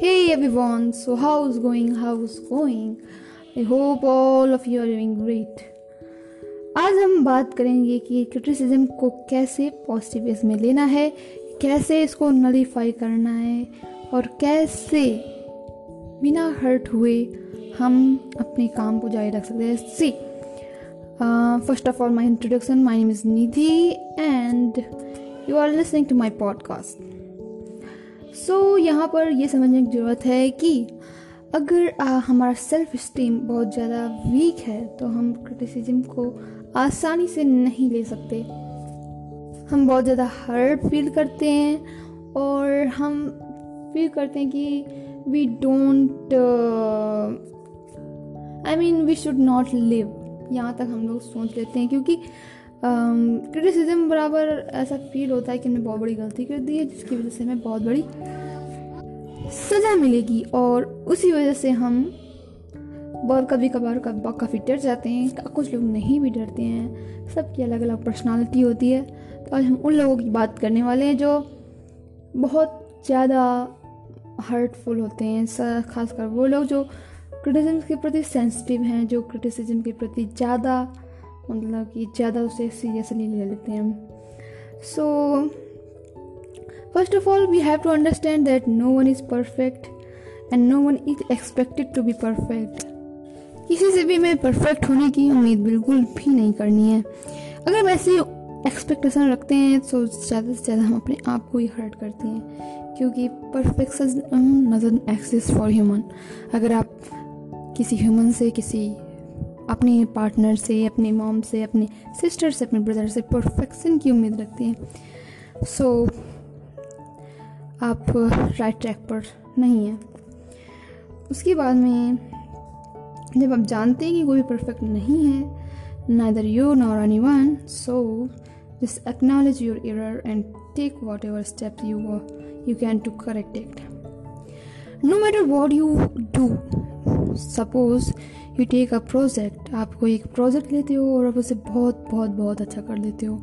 Hey everyone, so how's going? I hope all of you are doing great. आज हम बात करेंगे कि क्रिटिसिज्म को कैसे पॉजिटिव वेज में लेना है, कैसे इसको नलीफाई करना है और कैसे बिना हर्ट हुए हम अपने काम को जारी रख सकते हैं. See, first of all my introduction, my name is Nidhi and you are listening to my podcast. So यहाँ पर यह समझने की ज़रूरत है कि अगर हमारा सेल्फ इस्टीम बहुत ज़्यादा वीक है तो हम क्रिटिसिज्म को आसानी से नहीं ले सकते. हम बहुत ज़्यादा हर्ट फील करते हैं और हम फील करते हैं कि वी शुड नॉट लिव. यहाँ तक हम लोग सोच लेते हैं क्योंकि क्रिटिसिज्म बराबर ऐसा फील होता है कि हमने बहुत बड़ी गलती कर दी है जिसकी वजह से हमें बहुत बड़ी सज़ा मिलेगी और उसी वजह से हम बहुत कभी कभार डर जाते हैं. कुछ लोग नहीं भी डरते हैं, सबकी अलग अलग पर्सनालिटी होती है. तो आज हम उन लोगों की बात करने वाले हैं जो बहुत ज़्यादा हर्टफुल होते हैं, खासकर वो लोग जो क्रिटिसिज्म के प्रति सेंसिटिव हैं, जो क्रिटिसिज्म के प्रति ज़्यादा उसे सीरियसली ले लेते हैं. So first of all we have to understand that no one is perfect and no one is expected to be perfect. किसी से भी हमें परफेक्ट होने की उम्मीद बिल्कुल भी नहीं करनी है. अगर हम ऐसी एक्सपेक्टेशन रखते हैं तो ज़्यादा से ज़्यादा हम अपने आप को ही हर्ट करते हैं क्योंकि perfection doesn't exist for human. अगर आप किसी ह्यूमन से, किसी अपने पार्टनर से, अपने मॉम से, अपने सिस्टर से, अपने ब्रदर से परफेक्शन की उम्मीद रखते हैं सो आप राइट ट्रैक पर नहीं हैं. उसके बाद में जब आप जानते हैं कि कोई परफेक्ट नहीं है, neither you nor anyone, so just acknowledge your error and take whatever steps you can to correct it. No matter what you do, suppose you take a project, आप कोई एक प्रोजेक्ट लेते हो और आप उसे बहुत बहुत बहुत अच्छा कर लेते हो.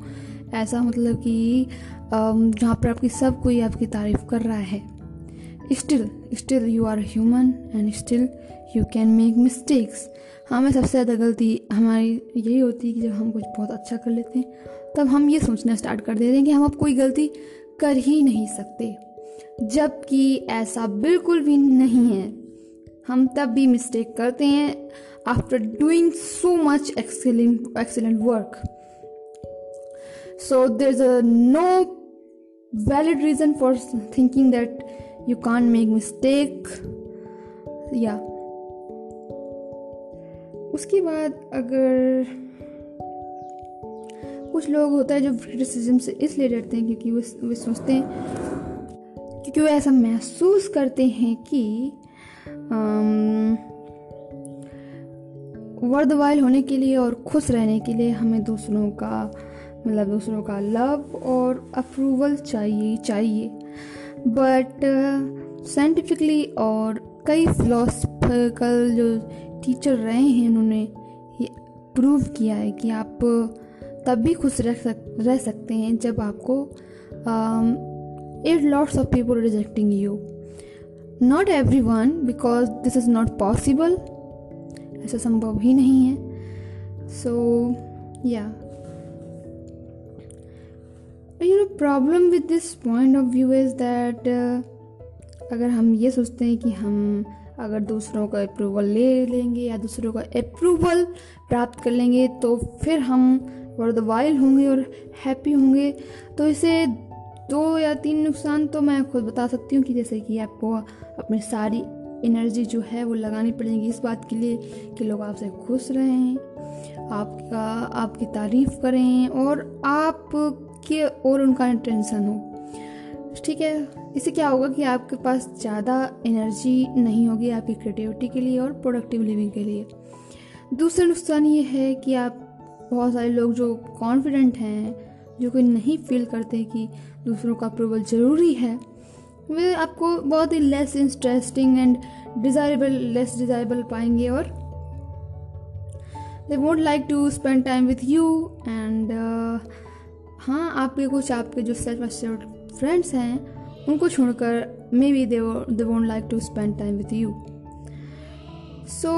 ऐसा मतलब कि जहाँ पर आपकी सब कोई आपकी तारीफ कर रहा है, still you are human and still you can make mistakes. हमें सबसे ज़्यादा गलती हमारी यही होती है कि जब हम कुछ बहुत अच्छा कर लेते हैं तब हम ये सोचना स्टार्ट कर देते हैं कि हम अब कोई गलती कर ही नहीं सकते, जबकि ऐसा बिल्कुल भी नहीं है. हम तब भी मिस्टेक करते हैं after doing so much excellent work. So there's a no valid reason for thinking that you can't make mistake. Yeah. उसके बाद अगर कुछ लोग होता है जो क्रिटिसिज्म से इसलिए डरते हैं क्योंकि वे सोचते हैं, क्योंकि वो ऐसा महसूस करते हैं कि वर्दवाइल होने के लिए और खुश रहने के लिए हमें दूसरों का लव और अप्रूवल चाहिए. बट साइंटिफिकली और कई फिलोसफिकल जो टीचर रहे हैं उन्होंने ये प्रूव किया है कि आप तब भी खुश रह सकते हैं जब आपको lots of people rejecting you. Not everyone, because this is not possible. ऐसा संभव ही नहीं है. Problem with this point of view is that अगर हम ये सोचते हैं कि हम अगर दूसरों का अप्रूवल ले लेंगे या दूसरों का अप्रूवल प्राप्त कर लेंगे तो फिर हम वर्दवाइल होंगे और हैप्पी होंगे. तो इसे 2 या 3 नुकसान तो मैं खुद बता सकती हूँ कि जैसे कि आपको अपनी सारी एनर्जी जो है वो लगानी पड़ेगी इस बात के लिए कि लोग आपसे खुश रहें, आपकी तारीफ़ करें और आप के और उनका टेंशन हो. ठीक है, इससे क्या होगा कि आपके पास ज़्यादा एनर्जी नहीं होगी आपकी क्रिएटिविटी के लिए और प्रोडक्टिव लिविंग के लिए. दूसरा नुकसान ये है कि आप बहुत सारे लोग जो कॉन्फिडेंट हैं, जो कोई नहीं फील करते कि दूसरों का अप्रूवल ज़रूरी है, वे आपको बहुत ही less interesting and less desirable पाएंगे और they won't like to spend time with you. And हाँ, आपके जो सेल्फ एश्योर्ड फ्रेंड्स हैं उनको छोड़कर maybe they won't like to spend time with you. So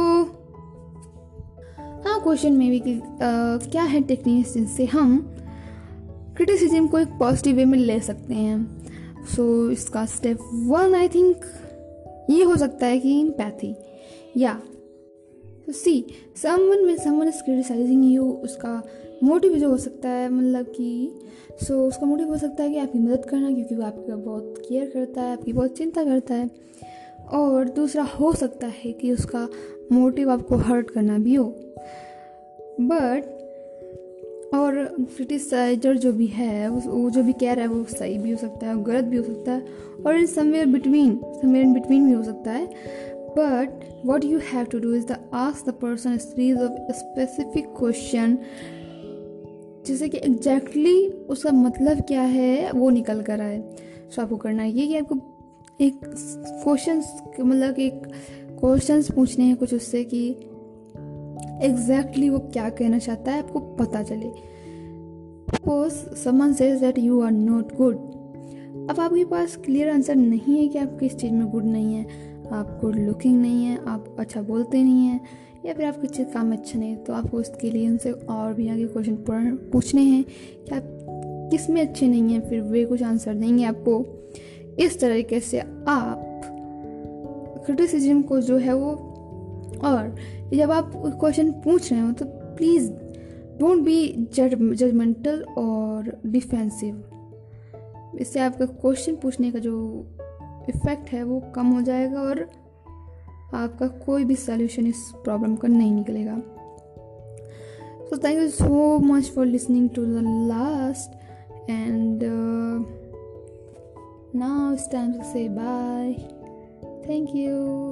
हाँ, क्वेश्चन मे बी कि क्या है टेक्निक्स जिनसे हम क्रिटिसिज्म को एक पॉजिटिव वे में ले सकते हैं. सो इसका स्टेप 1 आई थिंक ये हो सकता है कि एम्पैथी या see someone is criticising you. उसका मोटिव जो हो सकता है मतलब कि उसका मोटिव हो सकता है कि आपकी मदद करना, क्योंकि वो आपका बहुत केयर करता है, आपकी बहुत चिंता करता है. और दूसरा हो सकता है कि उसका मोटिव आपको हर्ट करना भी हो. बट और क्रिटिसाइजर जो भी है वो जो भी कह रहा है वो सही भी हो सकता है और गलत भी हो सकता है और समवेयर इन बिटवीन भी हो सकता है. But what you have to do is the ask the person a series of specific question, जैसे कि एग्जैक्टली उसका मतलब क्या है वो निकल कर आए. सो आपको करना ये कि आपको एक क्वेश्चंस पूछने हैं कुछ उससे कि एग्जैक्टली वो क्या कहना चाहता है, आपको पता चले. Suppose someone says that you are not good. अब आपके पास क्लियर आंसर नहीं है कि आप किस चीज़ में गुड नहीं हैं. आप गुड लुकिंग नहीं हैं, आप अच्छा बोलते नहीं हैं, या फिर आप किसी काम में अच्छे नहीं, तो आपको उसके लिए उनसे और भी आगे क्वेश्चन पूछने हैं कि आप किस में अच्छे नहीं हैं. फिर वे कुछ आंसर देंगे आपको. इस तरीके से आप क्रिटिसिज्म को जो है वो, और जब आप क्वेश्चन पूछ रहे हो तो प्लीज़ डोंट बी जजमेंटल और डिफेंसिव. इससे आपका क्वेश्चन पूछने का जो इफेक्ट है वो कम हो जाएगा और आपका कोई भी सॉल्यूशन इस प्रॉब्लम का नहीं निकलेगा. So thank you so much for listening to the last, And now it's time to say bye. Thank you.